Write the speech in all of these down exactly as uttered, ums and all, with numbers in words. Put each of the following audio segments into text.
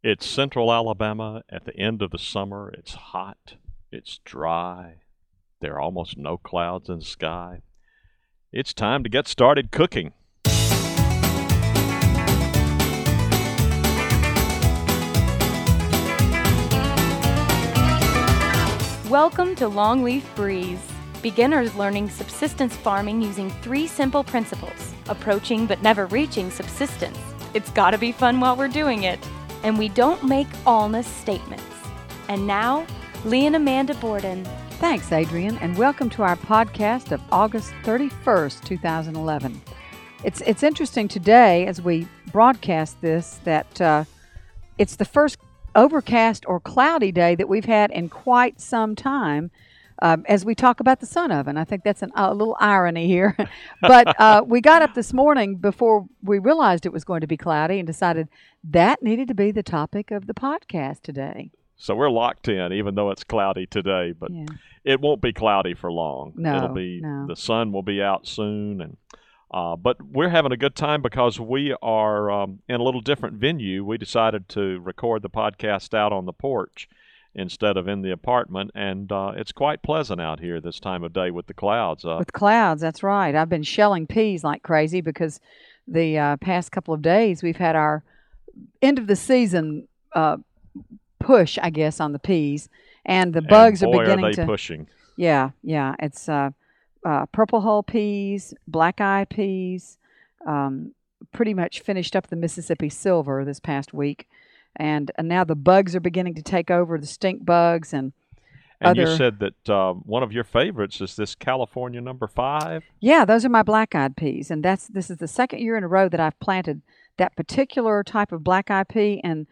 It's central Alabama at the end of the summer. It's hot. It's dry. There are almost no clouds in the sky. It's time to get started cooking. Welcome to Longleaf Breeze. Beginners learning subsistence farming using three simple principles. Approaching but never reaching subsistence. It's gotta be fun while we're doing it. And we don't make allness statements. And now, Lee and Amanda Borden. Thanks, Adrian, and welcome to our podcast of August thirty-first, twenty eleven. It's it's interesting today, as we broadcast this, that uh, it's the first overcast or cloudy day that we've had in quite some time. Um, as we talk about the Sun Oven. I think that's an, uh, a little irony here. but uh, we got up this morning before we realized it was going to be cloudy and decided that needed to be the topic of the podcast today. So we're locked in, even though it's cloudy today. But yeah. It won't be cloudy for long. No, It'll be no. The sun will be out soon. and uh, But we're having a good time because we are um, in a little different venue. We decided to record the podcast out on the porch instead of in the apartment, and uh, it's quite pleasant out here this time of day with the clouds up. With clouds, that's right. I've been shelling peas like crazy because the uh, past couple of days we've had our end-of-the-season uh, push, I guess, on the peas, and the bugs and boy, are beginning are they to... pushing. Yeah, yeah. It's uh, uh, purple hull peas, black-eye peas, um, pretty much finished up the Mississippi Silver this past week. And, and now the bugs are beginning to take over, the stink bugs and, and other... And you said that uh, one of your favorites is this California number five? Yeah, those are my black-eyed peas. And that's this is the second year in a row that I've planted that particular type of black-eyed pea. And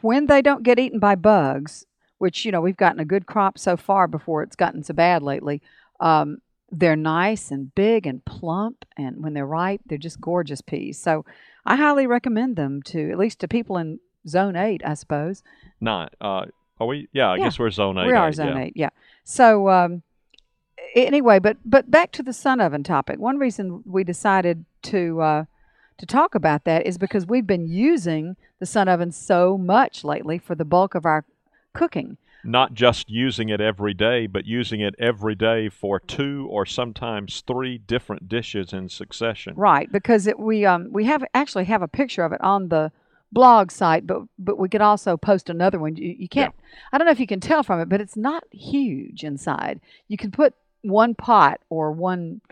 when they don't get eaten by bugs, which, you know, we've gotten a good crop so far before it's gotten so bad lately, um, they're nice and big and plump. And when they're ripe, they're just gorgeous peas. So I highly recommend them to, at least to people in... Zone eight, I suppose. Not, uh, are we? Yeah, I yeah. guess we're zone eight. We are eight, zone yeah. eight, yeah. So um, anyway, but but back to the Sun Oven topic. One reason we decided to uh, to talk about that is because we've been using the Sun Oven so much lately for the bulk of our cooking. Not just using it every day, but using it every day for two or sometimes three different dishes in succession. Right, because it, we um we have actually have a picture of it on the blog site, but but we could also post another one. You, you can't, yeah. I don't know if you can tell from it, but it's not huge inside. You can put one pot or one,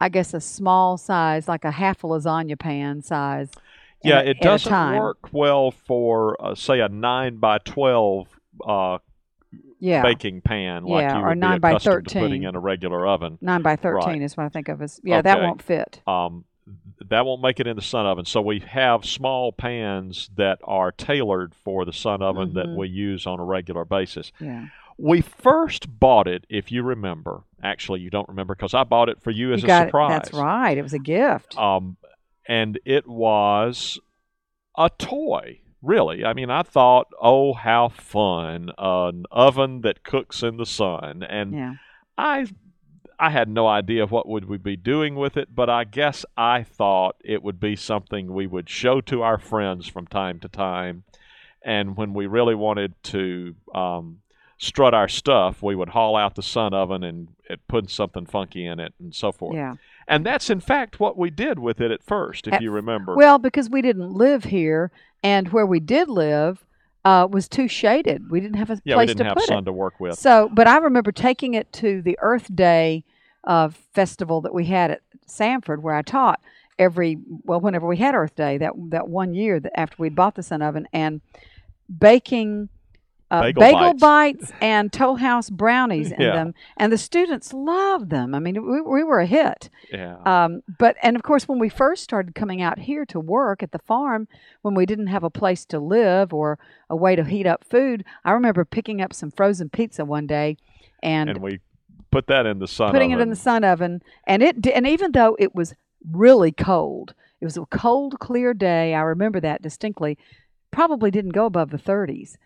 I guess, a small size, like a half a lasagna pan size. Yeah, at, it at doesn't work well for, uh, say, a nine by twelve uh, yeah. baking pan like yeah, you would be accustomed to putting in a regular oven. nine by thirteen right. is what I think of as, yeah, okay. That won't fit. Um That won't make it in the Sun Oven. So we have small pans that are tailored for the Sun Oven mm-hmm. that we use on a regular basis. Yeah. We first bought it, if you remember. Actually, you don't remember because I bought it for you as you a surprise. It. That's right. It was a gift. Um, and it was a toy, really. I mean, I thought, oh, how fun, an oven that cooks in the sun. And yeah. I... I had no idea what would we be doing with it, but I guess I thought it would be something we would show to our friends from time to time. And when we really wanted to um, strut our stuff, we would haul out the Sun Oven and, and put something funky in it and so forth. Yeah. And that's, in fact, what we did with it at first, if at, you remember. Well, because we didn't live here, and where we did live uh, was too shaded. We didn't have a yeah, place to put it. Yeah, we didn't have sun to work with. So, but I remember taking it to the Earth Day Uh, festival that we had at Samford where I taught every, well, whenever we had Earth Day, that that one year that after we'd bought the Sun Oven, and baking uh, bagel, bagel bites. bites and Toll House brownies in yeah. them. And the students loved them. I mean, we, we were a hit. Yeah. Um, but, and of course, when we first started coming out here to work at the farm, when we didn't have a place to live or a way to heat up food, I remember picking up some frozen pizza one day. And, and we Put that in the sun Putting oven. Putting it in the sun oven. And it and even though it was really cold, it was a cold, clear day. I remember that distinctly. Probably didn't go above the thirties.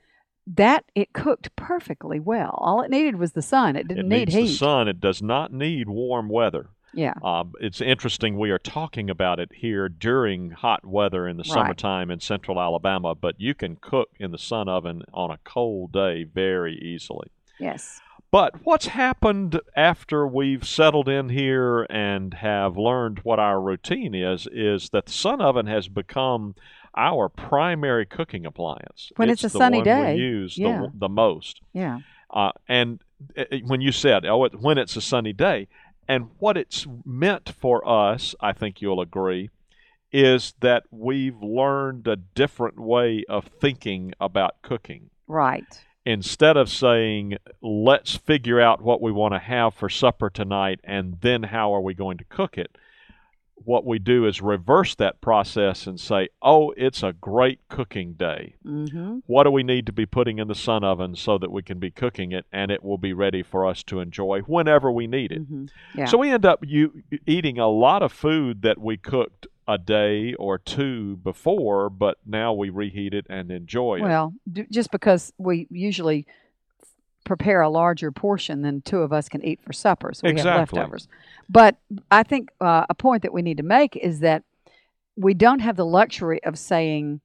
That, it cooked perfectly well. All it needed was the sun. It didn't it need needs heat. It the sun. It does not need warm weather. Yeah. Um, it's interesting, we are talking about it here during hot weather in the right. summertime in central Alabama, but you can cook in the sun oven on a cold day very easily. Yes. But what's happened after we've settled in here and have learned what our routine is, is that the sun oven has become our primary cooking appliance. When it's, it's a sunny day. It's the one we use yeah. the, the most. Yeah. Uh, and it, when you said, oh, it, when it's a sunny day, and what it's meant for us, I think you'll agree, is that we've learned a different way of thinking about cooking. Right. Instead of saying, let's figure out what we want to have for supper tonight and then how are we going to cook it, what we do is reverse that process and say, oh, it's a great cooking day. Mm-hmm. What do we need to be putting in the sun oven so that we can be cooking it and it will be ready for us to enjoy whenever we need it? Mm-hmm. Yeah. So we end up you, eating a lot of food that we cooked a day or two before, but now we reheat it and enjoy well, it. Well, just because we usually prepare a larger portion than two of us can eat for supper, so we exactly. have leftovers. But I think uh, a point that we need to make is that we don't have the luxury of saying,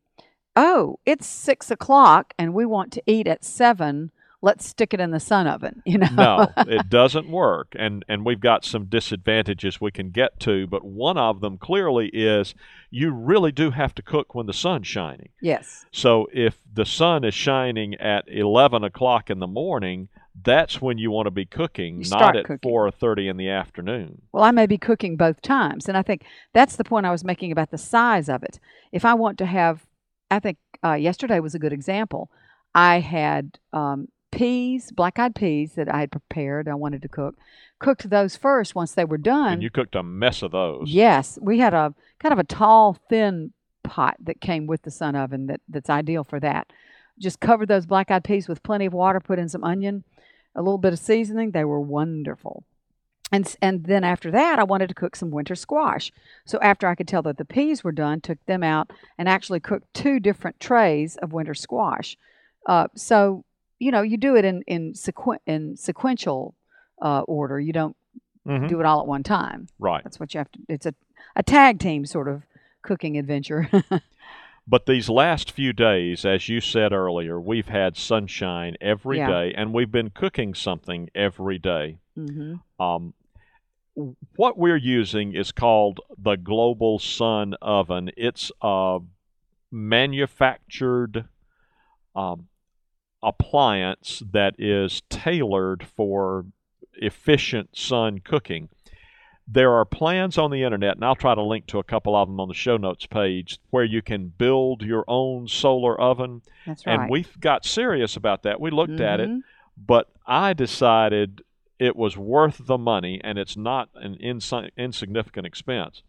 oh, it's six o'clock and we want to eat at seven, let's stick it in the sun oven, you know? No, it doesn't work. And and we've got some disadvantages we can get to, but one of them clearly is you really do have to cook when the sun's shining. Yes. So if the sun is shining at eleven o'clock in the morning, that's when you want to be cooking, not at cooking. four thirty in the afternoon. Well, I may be cooking both times, and I think that's the point I was making about the size of it. If I want to have, I think uh, yesterday was a good example. I had... Um, peas, black-eyed peas that I had prepared, I wanted to cook, cooked those first once they were done. And you cooked a mess of those. Yes. We had a kind of a tall, thin pot that came with the sun oven that, that's ideal for that. Just covered those black-eyed peas with plenty of water, put in some onion, a little bit of seasoning. They were wonderful. And and then after that, I wanted to cook some winter squash. So after I could tell that the peas were done, took them out and actually cooked two different trays of winter squash. Uh, so... You know, you do it in in, sequ- in sequential uh, order. You don't mm-hmm. do it all at one time. Right. That's what you have to. It's a a tag team sort of cooking adventure. But these last few days, as you said earlier, we've had sunshine every yeah. day, and we've been cooking something every day. Mm-hmm. Um, what we're using is called the Global Sun Oven. It's a manufactured. Um, appliance that is tailored for efficient sun cooking. There are plans on the internet, and I'll try to link to a couple of them on the show notes page, where you can build your own solar oven. That's right. And we got serious about that. We looked mm-hmm. at it, but I decided it was worth the money, and it's not an ins- insignificant expense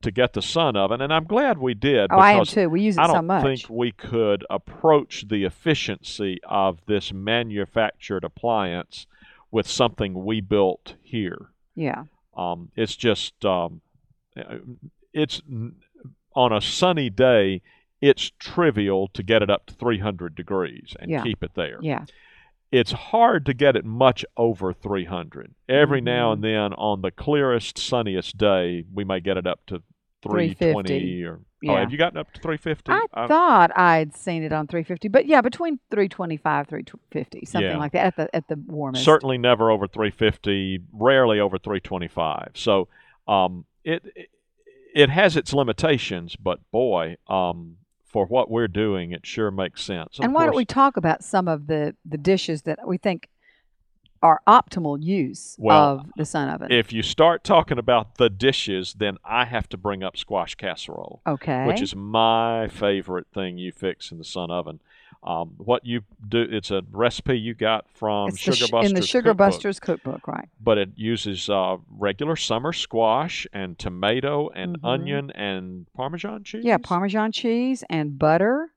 to get the sun oven, and I'm glad we did. Oh, I am too. We use it so much. I don't think we could approach the efficiency of this manufactured appliance with something we built here. Yeah. Um, it's just, um, it's on a sunny day, it's trivial to get it up to three hundred degrees and yeah. keep it there. Yeah. It's hard to get it much over three hundred. Every mm-hmm. now and then, on the clearest, sunniest day, we may get it up to three twenty or yeah. oh, have you gotten up to three fifty? I I'm, thought I'd seen it on three fifty, but yeah, between three twenty-five, three fifty, something yeah. like that at the at the warmest. Certainly never over three fifty, rarely over three twenty-five. So um, it it has its limitations, but boy, um, for what we're doing, it sure makes sense. And, and why course, don't we talk about some of the the dishes that we think our optimal use well, of the sun oven. If you start talking about the dishes, then I have to bring up squash casserole, okay, which is my favorite thing you fix in the sun oven. Um, what you do, it's a recipe you got from it's Sugar sh- Busters in the Sugar cookbook, Busters cookbook, right? But it uses uh, regular summer squash and tomato and mm-hmm. onion and Parmesan cheese. Yeah, Parmesan cheese and butter.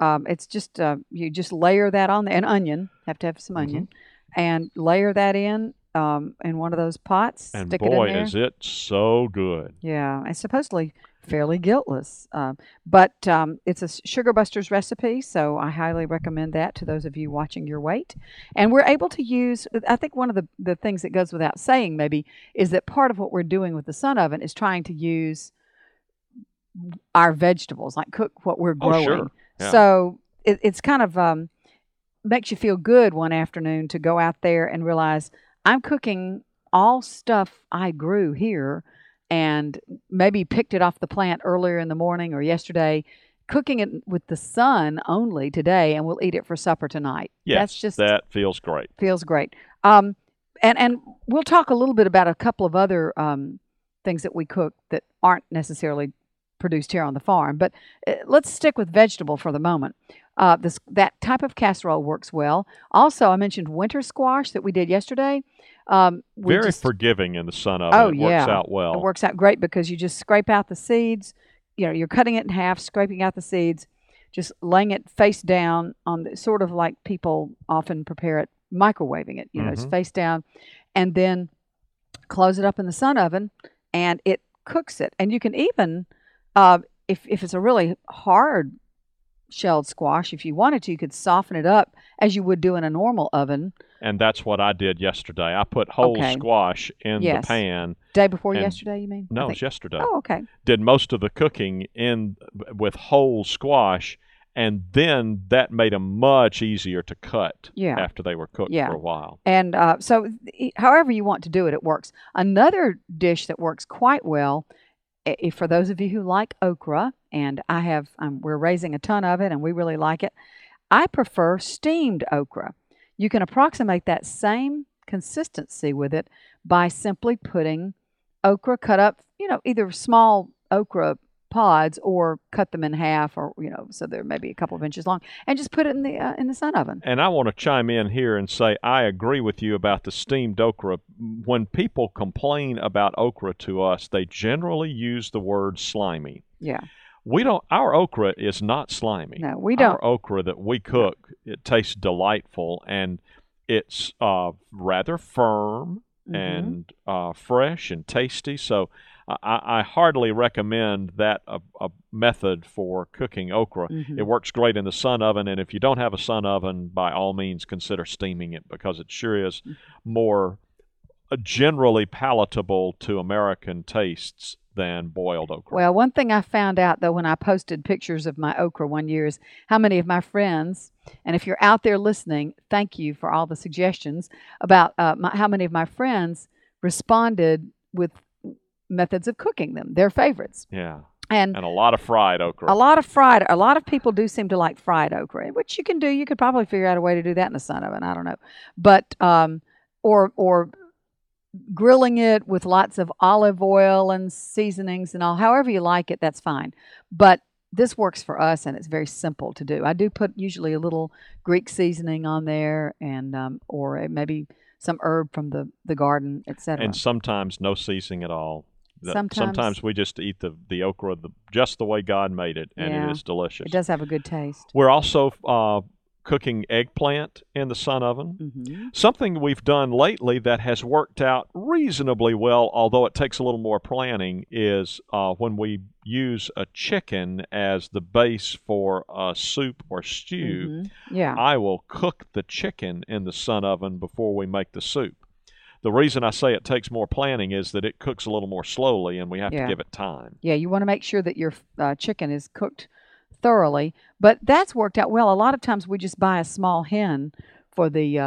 Um, it's just uh, you just layer that on there, and onion. Have to have some onion. Mm-hmm. And layer that in um, in one of those pots. And stick boy, it in there. Is it so good. Yeah. And supposedly fairly guiltless. Uh, but um, it's a Sugar Busters recipe, so I highly recommend that to those of you watching your weight. And we're able to use, I think one of the, the things that goes without saying maybe is that part of what we're doing with the Sun Oven is trying to use our vegetables, like cook what we're growing. Oh, sure. Yeah. So it, it's kind of um, makes you feel good one afternoon to go out there and realize I'm cooking all stuff I grew here and maybe picked it off the plant earlier in the morning or yesterday, cooking it with the sun only today, and we'll eat it for supper tonight. Yes, That's just, that feels great. Feels great. Um, and, and we'll talk a little bit about a couple of other um, things that we cook that aren't necessarily produced here on the farm, but uh, let's stick with vegetable for the moment. Uh, this that type of casserole works well. Also, I mentioned winter squash that we did yesterday. Um, we Very just, forgiving in the sun oven. Oh, it yeah. works out well. It works out great because you just scrape out the seeds. You know, you're cutting it in half, scraping out the seeds, just laying it face down on the, sort of like people often prepare it, microwaving it. You mm-hmm. know, it's face down, and then close it up in the sun oven, and it cooks it. And you can even Uh, if if it's a really hard shelled squash, if you wanted to, you could soften it up as you would do in a normal oven. And that's what I did yesterday. I put whole okay. squash in yes. the pan. Day before and, yesterday, you mean? No, it was yesterday. Oh, okay. Did most of the cooking in with whole squash, and then that made them much easier to cut yeah. after they were cooked yeah. for a while. And uh, so however you want to do it, it works. Another dish that works quite well, if for those of you who like okra, and I have, um, we're raising a ton of it and we really like it, I prefer steamed okra. You can approximate that same consistency with it by simply putting okra cut up, you know, either small okra pods or cut them in half, or, you know, so they're maybe a couple of inches long, and just put it in the uh, in the sun oven. And I want to chime in here and say I agree with you about the steamed okra. When people complain about okra to us, they generally use the word slimy. Yeah. We don't, our okra is not slimy. No, we don't. Our okra that we cook, it tastes delightful, and it's uh, rather firm mm-hmm. and uh, fresh and tasty. So I, I hardly recommend that a, a method for cooking okra. Mm-hmm. It works great in the sun oven, and if you don't have a sun oven, by all means consider steaming it, because it sure is more generally palatable to American tastes than boiled okra. Well, one thing I found out, though, when I posted pictures of my okra one year is how many of my friends, and if you're out there listening, thank you for all the suggestions, about uh, my, how many of my friends responded with methods of cooking them, their favorites. Yeah. And, and a lot of fried okra. A lot of fried. A lot of people do seem to like fried okra, which you can do. You could probably figure out a way to do that in the sun oven. I don't know. But, um, or, or grilling it with lots of olive oil and seasonings and all. However you like it, that's fine. But this works for us, and it's very simple to do. I do put usually a little Greek seasoning on there, and, um, or maybe some herb from the, the garden, et cetera. And sometimes no seasoning at all. Sometimes, Sometimes we just eat the, the okra the, just the way God made it, and yeah, it is delicious. It does have a good taste. We're also uh, cooking eggplant in the sun oven. Mm-hmm. Something we've done lately that has worked out reasonably well, although it takes a little more planning, is uh, when we use a chicken as the base for a soup or stew, mm-hmm. yeah. I will cook the chicken in the sun oven before we make the soup. The reason I say it takes more planning is that it cooks a little more slowly, and we have yeah. to give it time. Yeah, you want to make sure that your uh, chicken is cooked thoroughly. But that's worked out well. A lot of times we just buy a small hen for the uh,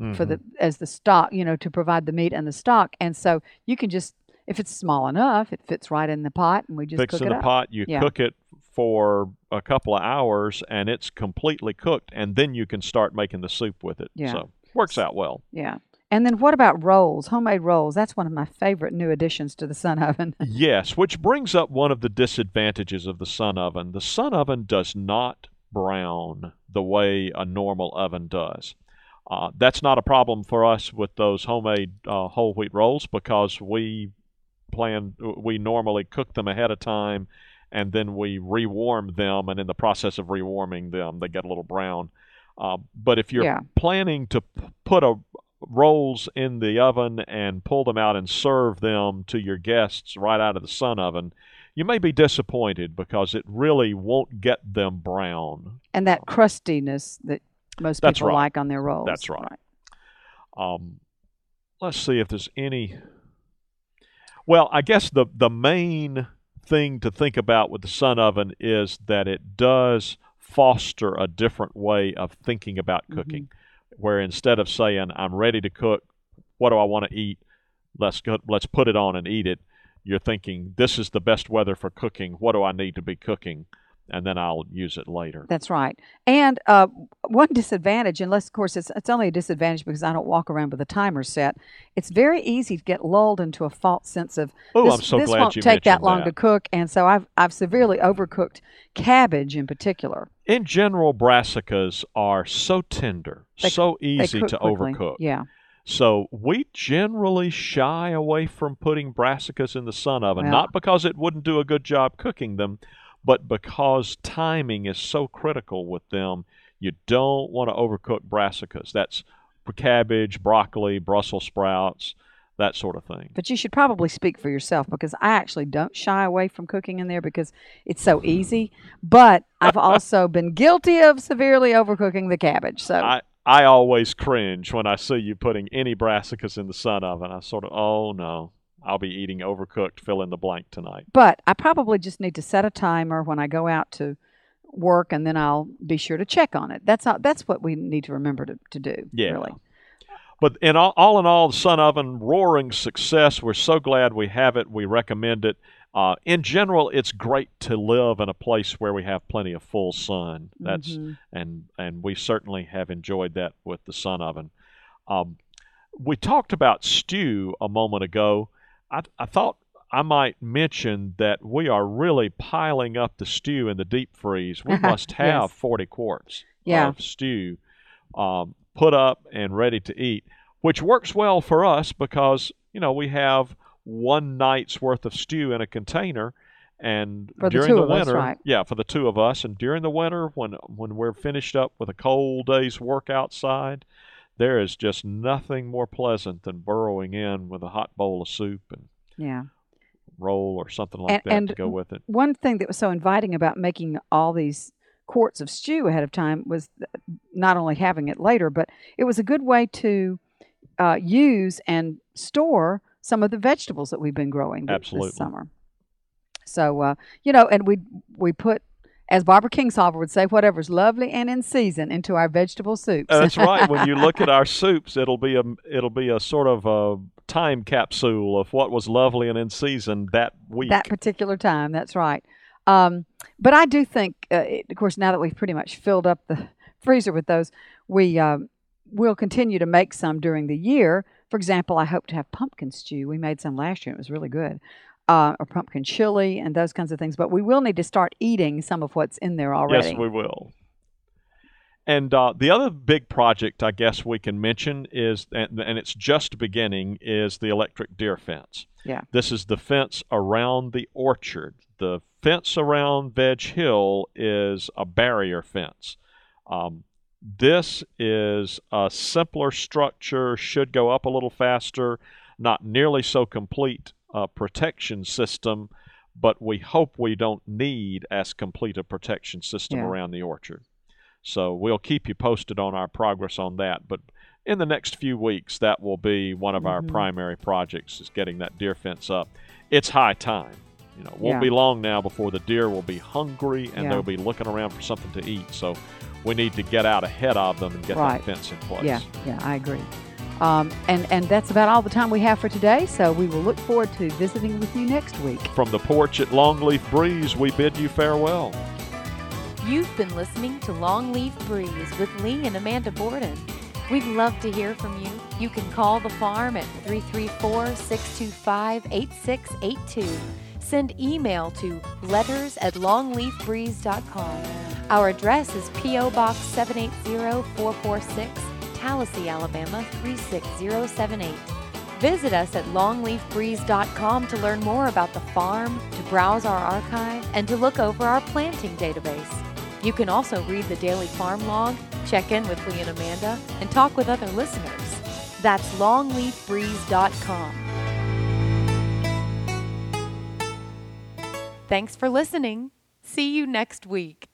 mm-hmm. for the as the stock, you know, to provide the meat and the stock. And so you can just, if it's small enough, it fits right in the pot, and we just Fix cook in it in the up. pot. You yeah. cook it for a couple of hours, and it's completely cooked, and then you can start making the soup with it. Yeah. So works out well. Yeah. And then what about rolls, homemade rolls? That's one of my favorite new additions to the sun oven. Yes, which brings up one of the disadvantages of the sun oven. The sun oven does not brown the way a normal oven does. Uh, that's not a problem for us with those homemade uh, whole wheat rolls, because we plan, we normally cook them ahead of time, and then we rewarm them, and in the process of rewarming them, they get a little brown. Uh, but if you're yeah. planning to p- put a rolls in the oven and pull them out and serve them to your guests right out of the sun oven, you may be disappointed because it really won't get them brown. And that crustiness that most That's people right. like on their rolls. That's right. right. Um, let's see if there's any. Well, I guess the, the main thing to think about with the Sun Oven is that it does foster a different way of thinking about cooking, mm-hmm. where instead of saying, I'm ready to cook, what do I want to eat? Let's go, let's put it on and eat it. You're thinking, this is the best weather for cooking. What do I need to be cooking? And then I'll use it later. That's right. And uh, one disadvantage, unless, of course, it's, it's only a disadvantage because I don't walk around with a timer set. It's very easy to get lulled into a false sense of, oh, this, I'm so this glad won't you take that long that. to cook. And so I've, I've severely overcooked cabbage in particular. In general, brassicas are so tender, they, so easy to quickly. overcook. Yeah. So we generally shy away from putting brassicas in the Sun Oven, well, not because it wouldn't do a good job cooking them, but because timing is so critical with them. You don't want to overcook brassicas. That's cabbage, broccoli, Brussels sprouts, that sort of thing. But you should probably speak for yourself, because I actually don't shy away from cooking in there because it's so easy. But I've also been guilty of severely overcooking the cabbage. So. I, I always cringe when I see you putting any brassicas in the Sun Oven. I sort of, oh, no, I'll be eating overcooked fill-in-the-blank tonight. But I probably just need to set a timer when I go out to work, and then I'll be sure to check on it. That's not, that's what we need to remember to, to do, yeah. really. But in all, all in all, the Sun Oven, roaring success. We're so glad we have it. We recommend it. Uh, in general, it's great to live in a place where we have plenty of full sun. That's mm-hmm. and and we certainly have enjoyed that with the Sun Oven. Um, we talked about stew a moment ago. I, I thought I might mention that we are really piling up the stew in the deep freeze. We must have yes. forty quarts yeah. of stew um, put up and ready to eat, which works well for us because, you know, we have one night's worth of stew in a container, and for during the, the winter, us, right? yeah, for the two of us, and during the winter when when we're finished up with a cold day's work outside, there is just nothing more pleasant than burrowing in with a hot bowl of soup and yeah. roll or something like and, that and to go with it. One thing that was so inviting about making all these quarts of stew ahead of time was not only having it later, but it was a good way to uh, use and store some of the vegetables that we've been growing this, this summer. So, uh, you know, and we we put, as Barbara Kingsolver would say, whatever's lovely and in season into our vegetable soups. Uh, that's right. When you look at our soups, it'll be a it'll be a sort of a time capsule of what was lovely and in season that week. That particular time. That's right. Um, but I do think, uh, it, of course, now that we've pretty much filled up the freezer with those, we uh, will continue to make some during the year. For example, I hope to have pumpkin stew. We made some last year. It was really good. Uh, or pumpkin chili and those kinds of things. But we will need to start eating some of what's in there already. Yes, we will. And uh, the other big project I guess we can mention is, and, and it's just beginning, is the electric deer fence. Yeah. This is the fence around the orchard. The fence around Veg Hill is a barrier fence. Um This is a simpler structure, should go up a little faster, not nearly so complete a protection system, but we hope we don't need as complete a protection system yeah. around the orchard. So we'll keep you posted on our progress on that, but in the next few weeks, that will be one of mm-hmm. our primary projects, is getting that deer fence up. It's high time. You know, it won't yeah. be long now before the deer will be hungry and yeah. they'll be looking around for something to eat. So we need to get out ahead of them and get right. that fence in place. Yeah, yeah, I agree. Um, and, and that's about all the time we have for today, so we will look forward to visiting with you next week. From the porch at Longleaf Breeze, we bid you farewell. You've been listening to Longleaf Breeze with Lee and Amanda Borden. We'd love to hear from you. You can call the farm at three three four, six two five, eight six eight two. Send email to letters at longleaf breeze dot com. Our address is P O Box seven eight zero, four four six, Tallahassee, Alabama three six zero seven eight. Visit us at longleaf breeze dot com to learn more about the farm, to browse our archive, and to look over our planting database. You can also read the daily farm log, check in with Lee and Amanda, and talk with other listeners. That's longleaf breeze dot com. Thanks for listening. See you next week.